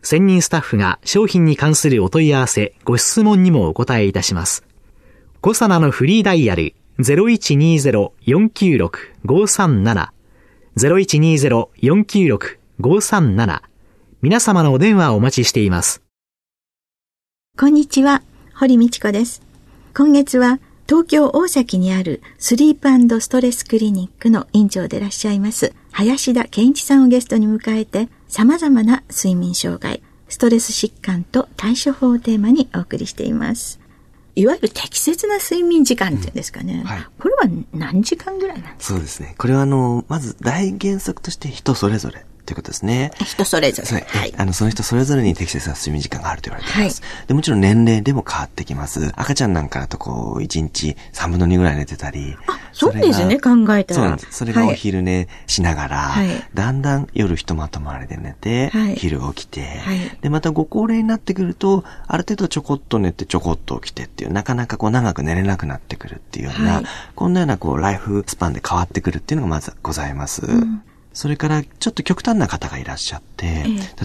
専任スタッフが商品に関するお問い合わせ、ご質問にもお答えいたします。コサナのフリーダイヤル 0120-496-537、 0120-496-537、 皆様のお電話をお待ちしています。こんにちは、堀美智子です。今月は東京大崎にあるスリープ&ストレスクリニックの院長でいらっしゃいます林田健一さんをゲストに迎えて、様々な睡眠障害、ストレス疾患と対処法をテーマにお送りしています。いわゆる適切な睡眠時間っていうんですかね。はい、これは何時間ぐらいなんですか？そうですね。これはまず大原則として人それぞれということですね。人それぞれ。はい。その人それぞれに適切な睡眠時間があると言われています。はい、でもちろん年齢でも変わってきます。赤ちゃんなんかだと1日3分の2ぐらい寝てたり。あ、そうですね、考えたら。そうなんです。それがお昼寝しながら、はい、だんだん夜ひとまとまりで寝て、はい、昼起きて、はい、で、またご高齢になってくると、ある程度ちょこっと寝てちょこっと起きてっていう、なかなか長く寝れなくなってくるっていうような、はい、こんなようなライフスパンで変わってくるっていうのがまずございます。うん、それからちょっと極端な方がいらっしゃって、例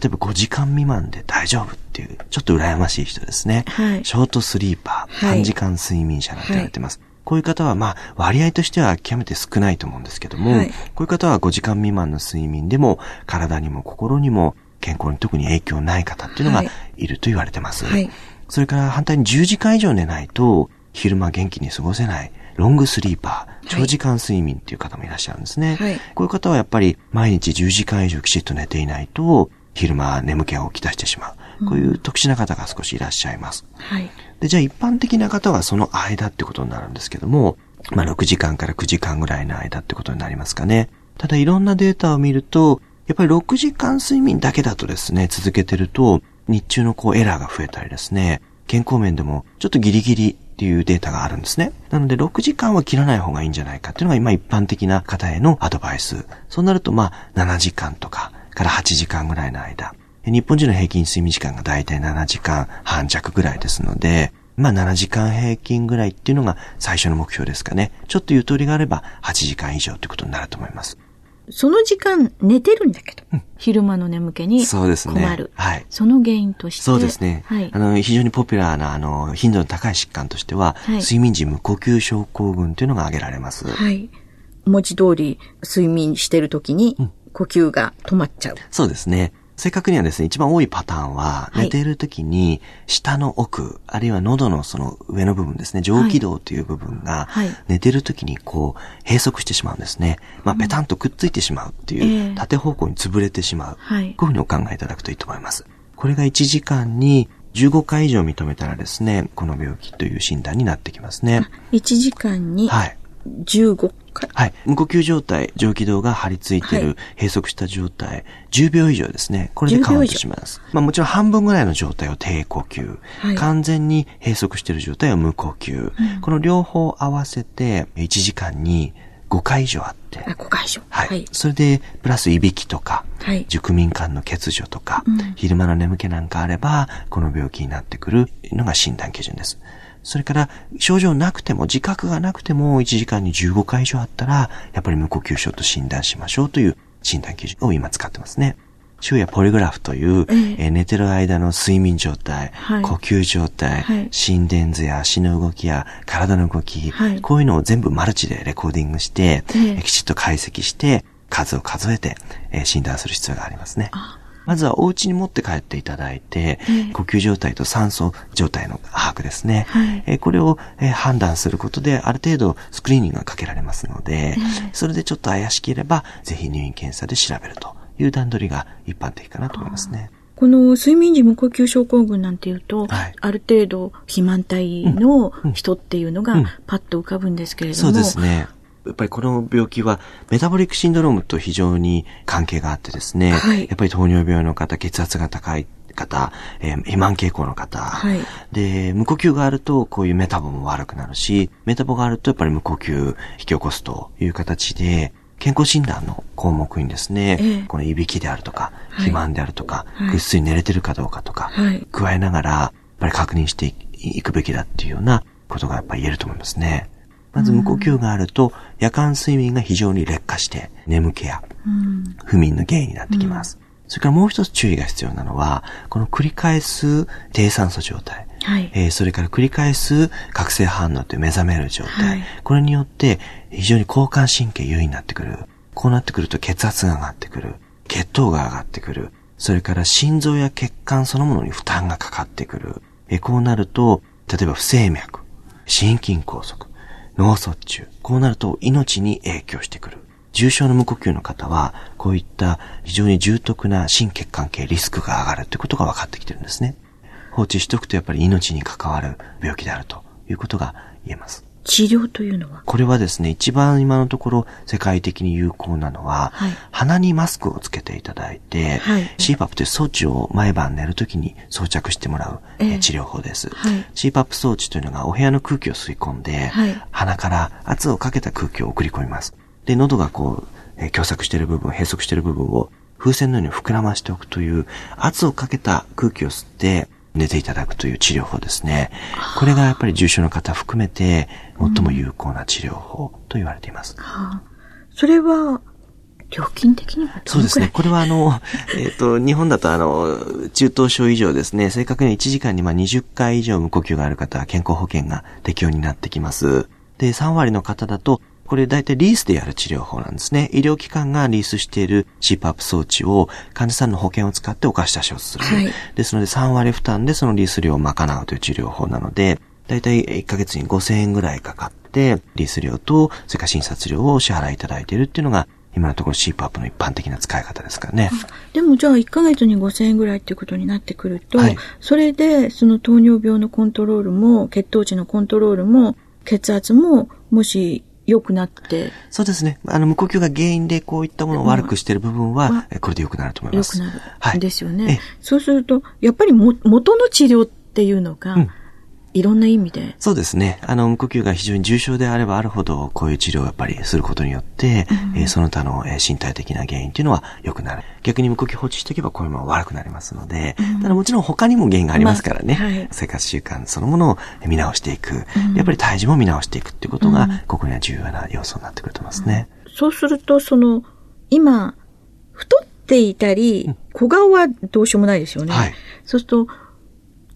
えば5時間未満で大丈夫っていうちょっと羨ましい人ですね、はい、ショートスリーパー、短時間睡眠者なんて言われてます、はい、こういう方は割合としては極めて少ないと思うんですけども、はい、こういう方は5時間未満の睡眠でも体にも心にも健康に特に影響ない方っていうのがいると言われてます、はいはい、それから反対に10時間以上寝ないと昼間元気に過ごせないロングスリーパー、長時間睡眠っていう方もいらっしゃるんですね、はい、こういう方はやっぱり毎日10時間以上きちっと寝ていないと昼間眠気が起き出してしまう、うん、こういう特殊な方が少しいらっしゃいます、はい、で、じゃあ一般的な方はその間ってことになるんですけども、6時間から9時間ぐらいの間ってことになりますかね。ただいろんなデータを見るとやっぱり6時間睡眠だけだとですね、続けてると日中のエラーが増えたりですね、健康面でもちょっとギリギリっていうデータがあるんですね。なので6時間は切らない方がいいんじゃないかっていうのが今一般的な方へのアドバイス。そうなると7時間とかから8時間ぐらいの間。日本人の平均睡眠時間がだいたい7時間半弱ぐらいですので、7時間平均ぐらいっていうのが最初の目標ですかね。ちょっとゆとりがあれば8時間以上ということになると思います。その時間寝てるんだけど、うん、昼間の眠気に困る。そうですね。はい。その原因として。そうですね。はい。非常にポピュラーな、頻度の高い疾患としては、はい、睡眠時無呼吸症候群というのが挙げられます。はい。文字通り、睡眠してる時に、呼吸が止まっちゃう、うん。そうですね。正確にはですね、一番多いパターンは、寝ている時に、舌の奥、あるいは喉のその上の部分ですね、上気道という部分が、寝ている時に閉塞してしまうんですね。ペタンとくっついてしまうっていう、縦方向に潰れてしまう。こういうふうにお考えいただくといいと思います。これが1時間に15回以上認めたらですね、この病気という診断になってきますね。1時間に15回。はい。無呼吸状態、上気道が張り付いてる、閉塞した状態、10秒以上ですね。これで緩和してしまいます。もちろん半分ぐらいの状態を低呼吸、はい、完全に閉塞している状態を無呼吸、うん。この両方合わせて、1時間に5回以上あって。5回以上。はい。はい、それで、プラスいびきとか、はい、熟眠感の欠如とか、うん、昼間の眠気なんかあれば、この病気になってくるのが診断基準です。それから症状なくても自覚がなくても1時間に15回以上あったらやっぱり無呼吸症と診断しましょうという診断基準を今使ってますね。昼夜ポリグラフという、寝てる間の睡眠状態、はい、呼吸状態、はい、心電図や足の動きや体の動き、はい、こういうのを全部マルチでレコーディングして、きちっと解析して数を数えて、診断する必要がありますね。あ、まずはお家に持って帰っていただいて、呼吸状態と酸素状態の把握ですね、これを判断することである程度スクリーニングがかけられますので、それでちょっと怪しければぜひ入院検査で調べるという段取りが一般的かなと思いますね。この睡眠時無呼吸症候群なんていうと、ある程度肥満体の人っていうのがパッと浮かぶんですけれども、そうですね、やっぱりこの病気はメタボリックシンドロームと非常に関係があってですね、やっぱり糖尿病の方、血圧が高い方、肥満傾向の方、で無呼吸があるとこういうメタボも悪くなるし、メタボがあるとやっぱり無呼吸引き起こすという形で、健康診断の項目にですね、このいびきであるとか、肥満であるとか、ぐっすり寝れてるかどうかとか、加えながらやっぱり確認していくべきだっていうようなことがやっぱり言えると思いますね。まず無呼吸があると夜間睡眠が非常に劣化して眠気や不眠の原因になってきます。それからもう一つ注意が必要なのは、この繰り返す低酸素状態、それから繰り返す覚醒反応という目覚める状態、これによって非常に交感神経優位になってくる。こうなってくると血圧が上がってくる、血糖が上がってくる、それから心臓や血管そのものに負担がかかってくる。こうなると例えば不整脈、心筋梗塞、脳卒中、こうなると命に影響してくる。重症の無呼吸の方はこういった非常に重篤な心血管系リスクが上がるということが分かってきてるんですね。放置しておくとやっぱり命に関わる病気であるということが言えます。治療というのは、これはですね、一番今のところ世界的に有効なのは、鼻にマスクをつけていただいて、C-PAP という装置を毎晩寝るときに装着してもらう、治療法です。C-PAP 装置というのがお部屋の空気を吸い込んで、鼻から圧をかけた空気を送り込みます。で、喉がこう、狭窄している部分、閉塞している部分を風船のように膨らましておくという、圧をかけた空気を吸って、寝ていただくという治療法ですね。これがやっぱり重症の方含めて最も有効な治療法と言われています。それは料金的にはどのくらい？そうですね。これは日本だと中等症以上ですね。正確には1時間に20回以上無呼吸がある方は健康保険が適用になってきます。で、3割の方だとこれ大体リースでやる治療法なんですね。医療機関がリースしている C-PAP 装置を患者さんの保険を使ってお貸し出しをする。ですので3割負担でそのリース料を賄うという治療法なので、大体1ヶ月に5,000円ぐらいかかって、リース料とそれから診察料をお支払いいただいているっていうのが、今のところ C-PAP の一般的な使い方ですからね。でもじゃあ1ヶ月に5,000円ぐらいっていうことになってくると、それでその糖尿病のコントロールも、血糖値のコントロールも、血圧も、もし、良くなって。そうですね。無呼吸が原因でこういったものを悪くしている部分は、これで良くなると思います。良くなる。ですよね。そうすると、やっぱり元の治療っていうのが、いろんな意味で。そうですね。無呼吸が非常に重症であればあるほど、こういう治療をやっぱりすることによって、その他の身体的な原因というのは良くなる。逆に無呼吸放置しておけば、こういうものは悪くなりますので、ただもちろん他にも原因がありますからね。生活習慣そのものを見直していく。やっぱり体重も見直していくっていうことが、ここには重要な要素になってくると思いますね。そうすると、今、太っていたり、小顔はどうしようもないですよね。そうすると、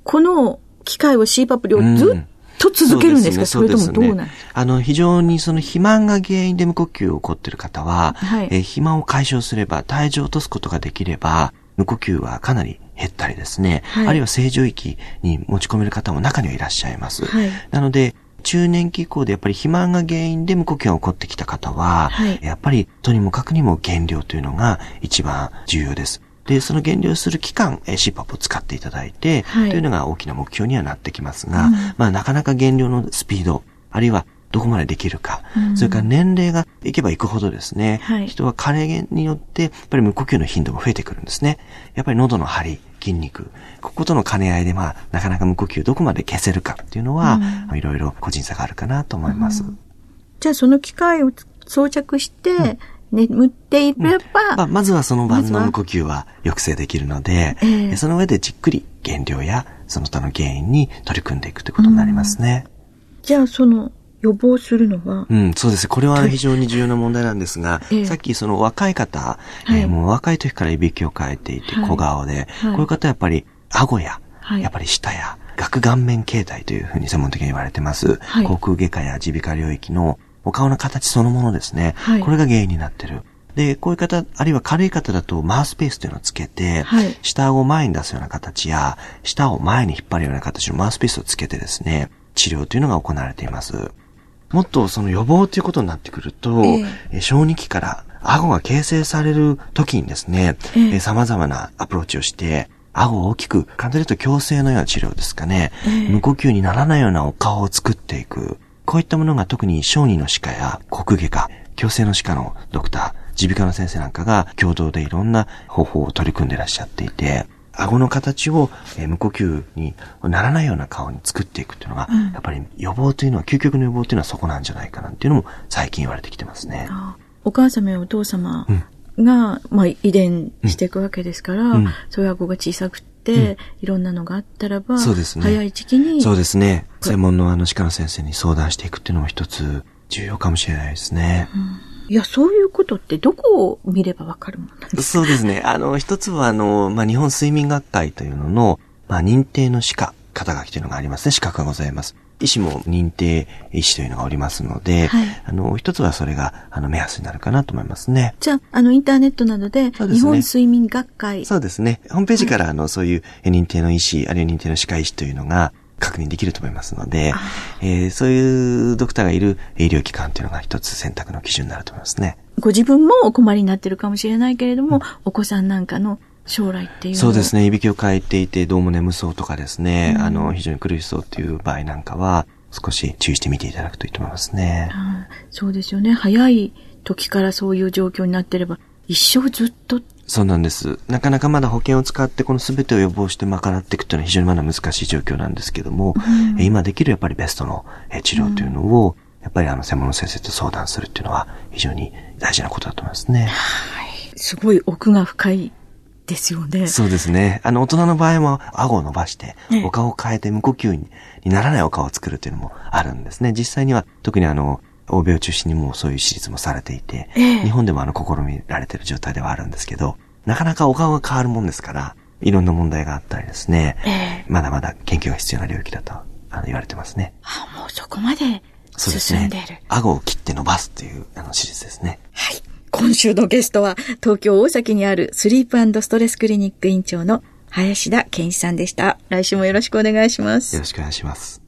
この、機械を C-PAP 量ずっと続けるんですか？それともどうなんですか？非常に肥満が原因で無呼吸を起こっている方は、肥満を解消すれば、体重を落とすことができれば、無呼吸はかなり減ったりですね、あるいは正常域に持ち込める方も中にはいらっしゃいます。なので、中年期以降でやっぱり肥満が原因で無呼吸が起こってきた方は、やっぱりとにもかくにも減量というのが一番重要です。で、その減量する期間、C-PAP を使っていただいて、というのが大きな目標にはなってきますが、なかなか減量のスピード、あるいはどこまでできるか、それから年齢がいけばいくほどですね、人は加齢によって、やっぱり無呼吸の頻度が増えてくるんですね。やっぱり喉の張り、筋肉、こことの兼ね合いで、なかなか無呼吸どこまで消せるかっていうのは、いろいろ個人差があるかなと思います。じゃあ、その機械を装着して、眠っていれば、まずはその晩の無呼吸は抑制できるので、その上でじっくり減量やその他の原因に取り組んでいくということになりますね。じゃあ予防するのは、そうです。これは非常に重要な問題なんですが、さっき若い方、もう若い時からいびきをかいていて小顔で、こういう方はやっぱり顎や、やっぱり舌や顎顔面形態というふうに専門的に言われてます。口腔外科や耳鼻科領域のお顔の形そのものですね。これが原因になっている。でこういう方あるいは軽い方だとマウスペースというのをつけて、はい、下を前に出すような形や下を前に引っ張るような形のマウスペースをつけてですね、治療というのが行われています。もっとその予防ということになってくると、小児期から顎が形成される時にですね、様々なアプローチをして顎を大きく、簡単に言うと矯正のような治療ですかね、無呼吸にならないようなお顔を作っていく、こういったものが特に小児の歯科や国外科、矯正の歯科のドクター、耳鼻科の先生なんかが共同でいろんな方法を取り組んでいらっしゃっていて、顎の形を無呼吸にならないような顔に作っていくというのが、やっぱり予防というのは、究極の予防というのはそこなんじゃないかなっていうのも最近言われてきてますね。お母様やお父様、が、遺伝していくわけですから、そういう顎が小さくて、いろんなのがあったらば、そうですね、早い時期に。そうですね。専門の歯科の先生に相談していくっていうのも一つ重要かもしれないですね。いや、そういうことってどこを見ればわかるもんなんですか？そうですね。一つは、日本睡眠学会というのの、認定の肩書きというのがありますね。資格がございます。医師も認定医師というのがおりますので、一つはそれが、目安になるかなと思いますね。じゃあ、インターネットなどで、日本睡眠学会。そうですね。ホームページから、そういう認定の医師、あるいは認定の歯科医師というのが確認できると思いますので、そういうドクターがいる医療機関というのが一つ選択の基準になると思いますね。ご自分もお困りになってるかもしれないけれども、お子さんなんかの将来っていう。そうですね。いびきをかいていてどうも眠そうとかですね、非常に苦しそうっていう場合なんかは少し注意してみていただくといいと思いますね。そうですよね。早い時からそういう状況になってれば一生ずっと。そうなんです。なかなかまだ保険を使ってこの全てを予防して賄っていくというのは非常にまだ難しい状況なんですけども、今できるやっぱりベストの治療というのを、やっぱり専門の先生と相談するっていうのは非常に大事なことだと思いますね。すごい奥が深いですよね。そうですね。大人の場合も顎を伸ばして、お顔を変えて無呼吸にならないお顔を作るというのもあるんですね。実際には、特に欧米を中心にもうそういう手術もされていて、日本でも試みられている状態ではあるんですけど、なかなかお顔が変わるもんですから、いろんな問題があったりですね、まだまだ研究が必要な領域だと言われてますね。もうそこまで進んでいる。そうですね。顎を切って伸ばすという手術ですね。はい。今週のゲストは東京大崎にあるスリープ&ストレスクリニック院長の林田健一さんでした。来週もよろしくお願いします。よろしくお願いします。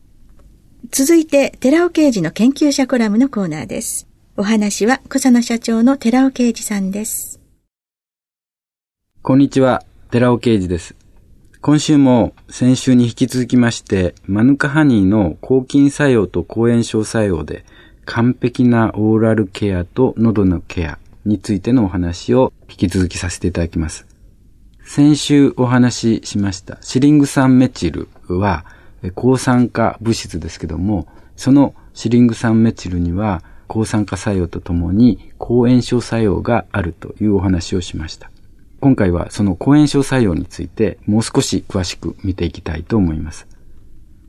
続いて寺尾啓二の研究者コラムのコーナーです。お話は小佐野社長の寺尾啓二さんです。こんにちは、寺尾啓二です。今週も先週に引き続きましてマヌカハニーの抗菌作用と抗炎症作用で完璧なオーラルケアと喉のケアについてのお話を引き続きさせていただきます。先週お話ししましたシリング酸メチルは抗酸化物質ですけども、そのシリング酸メチルには抗酸化作用とともに抗炎症作用があるというお話をしました。今回はその抗炎症作用についてもう少し詳しく見ていきたいと思います。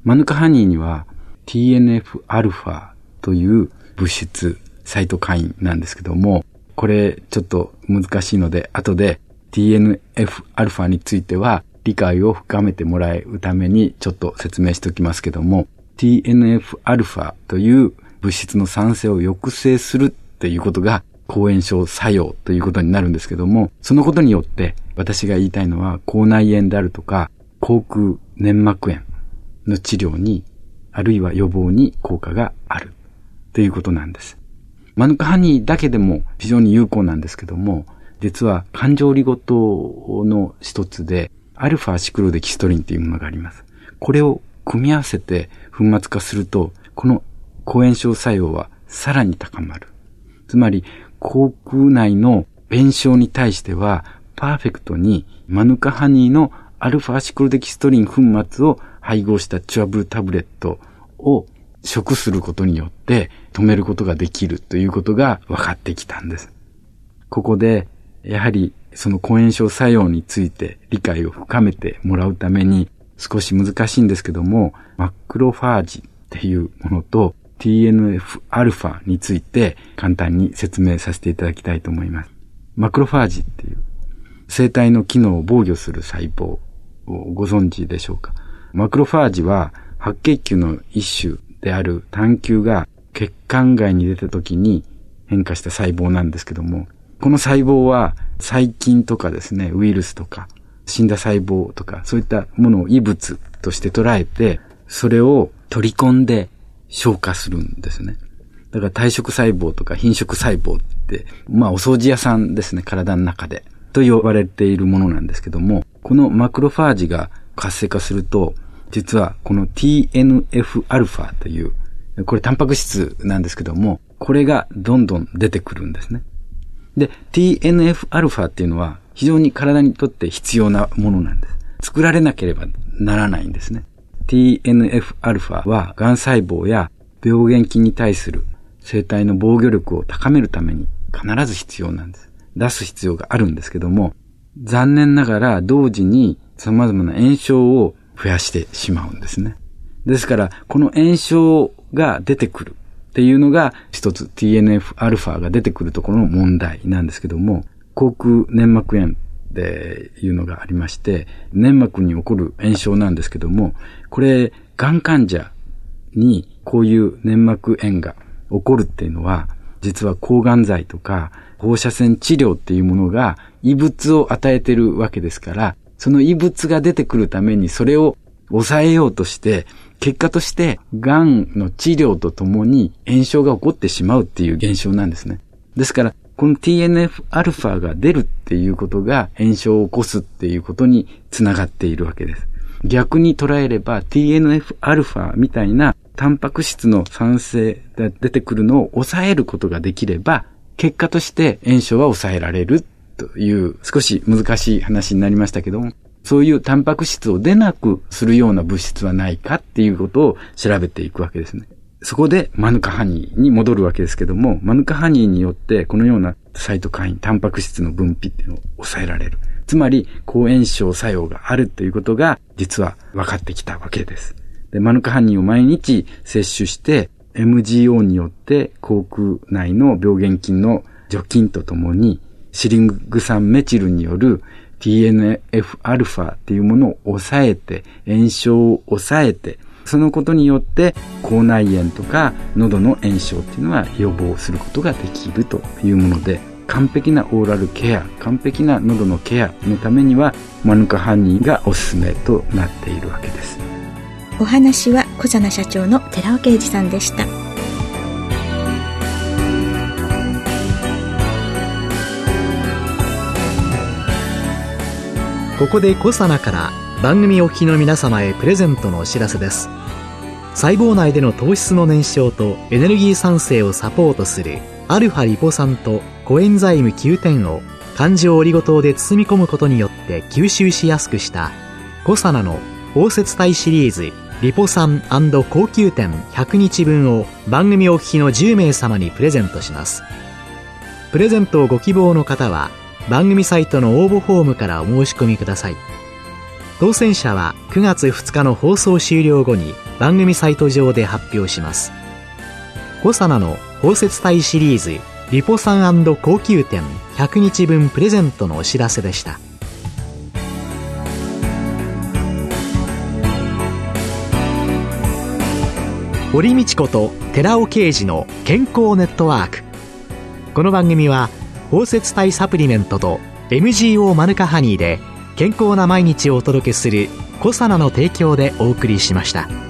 マヌカハニーには TNFα という物質、サイトカインなんですけども、これちょっと難しいので、後で TNFα については理解を深めてもらうためにちょっと説明しておきますけども、 TNFα という物質の産生を抑制するっていうことが抗炎症作用ということになるんですけども、そのことによって私が言いたいのは口内炎であるとか口腔粘膜炎の治療に、あるいは予防に効果があるということなんです。マヌカハニーだけでも非常に有効なんですけども、実は環状オリゴ糖の一つでアルファシクロデキストリンというものがあります。これを組み合わせて粉末化すると、この抗炎症作用はさらに高まる。つまり口腔内の炎症に対してはパーフェクトにマヌカハニーのアルファシクロデキストリン粉末を配合したチュアブルタブレットを食することによって止めることができるということが分かってきたんです。ここでやはりその抗炎症作用について理解を深めてもらうために、少し難しいんですけども、マクロファージっていうものと TNFα について簡単に説明させていただきたいと思います。マクロファージっていう生体の機能を防御する細胞をご存知でしょうか。マクロファージは白血球の一種である単球が血管外に出た時に変化した細胞なんですけども、この細胞は細菌とかですね、ウイルスとか死んだ細胞とかそういったものを異物として捉えて、それを取り込んで消化するんですね。だから体食細胞とか貧食細胞って、お掃除屋さんですね、体の中でと呼ばれているものなんですけども、このマクロファージが活性化すると、実はこの TNFα という、これタンパク質なんですけども、これがどんどん出てくるんですね。で、TNFα っていうのは非常に体にとって必要なものなんです。作られなければならないんですね。TNFα は癌細胞や病原菌に対する生体の防御力を高めるために必ず必要なんです。出す必要があるんですけども、残念ながら同時に様々な炎症を増やしてしまうんですね。ですから、この炎症が出てくるっていうのが一つ TNFα が出てくるところの問題なんですけども、口腔粘膜炎っていうのがありまして、粘膜に起こる炎症なんですけども、これ、がん患者にこういう粘膜炎が起こるっていうのは、実は抗がん剤とか放射線治療っていうものが異物を与えてるわけですから、その異物が出てくるためにそれを抑えようとして、結果としてがんの治療とともに炎症が起こってしまうっていう現象なんですね。ですから、この TNFα が出るっていうことが炎症を起こすっていうことにつながっているわけです。逆に捉えれば TNFα みたいなタンパク質の産生が出てくるのを抑えることができれば、結果として炎症は抑えられるという少し難しい話になりましたけども、そういうタンパク質を出なくするような物質はないかっていうことを調べていくわけですね。そこでマヌカハニーに戻るわけですけども、マヌカハニーによってこのようなサイトカイン、タンパク質の分泌っていうのを抑えられる。つまり抗炎症作用があるということが実は分かってきたわけです。で、マヌカハニーを毎日摂取して MGO によって口腔内の病原菌の除菌とともにシリング酸メチルによる TNFα っていうものを抑えて、炎症を抑えて、そのことによって口内炎とか喉の炎症っていうのは予防することができるというもので、完璧なオーラルケア、完璧な喉のケアのためにはマヌカハニーがおすすめとなっているわけです。お話は小佐奈社長の寺尾啓二さんでした。ここで小佐奈から番組お聞きの皆様へプレゼントのお知らせです。細胞内での糖質の燃焼とエネルギー産生をサポートするアルファリポ酸とコエンザイム Q10 を環状オリゴ糖で包み込むことによって吸収しやすくしたコサナの包摂体シリーズリポ酸&高 Q10 100日分を番組お聞きの10名様にプレゼントします。プレゼントをご希望の方は番組サイトの応募フォームからお申し込みください。当選者は9月2日の放送終了後に番組サイト上で発表します。コサナの包摂体シリーズリポ酸&高級店100日分プレゼントのお知らせでした。堀美智子と寺尾啓二の健康ネットワーク。この番組は包摂体サプリメントと MGO マヌカハニーで健康な毎日をお届けするコサナの提供でお送りしました。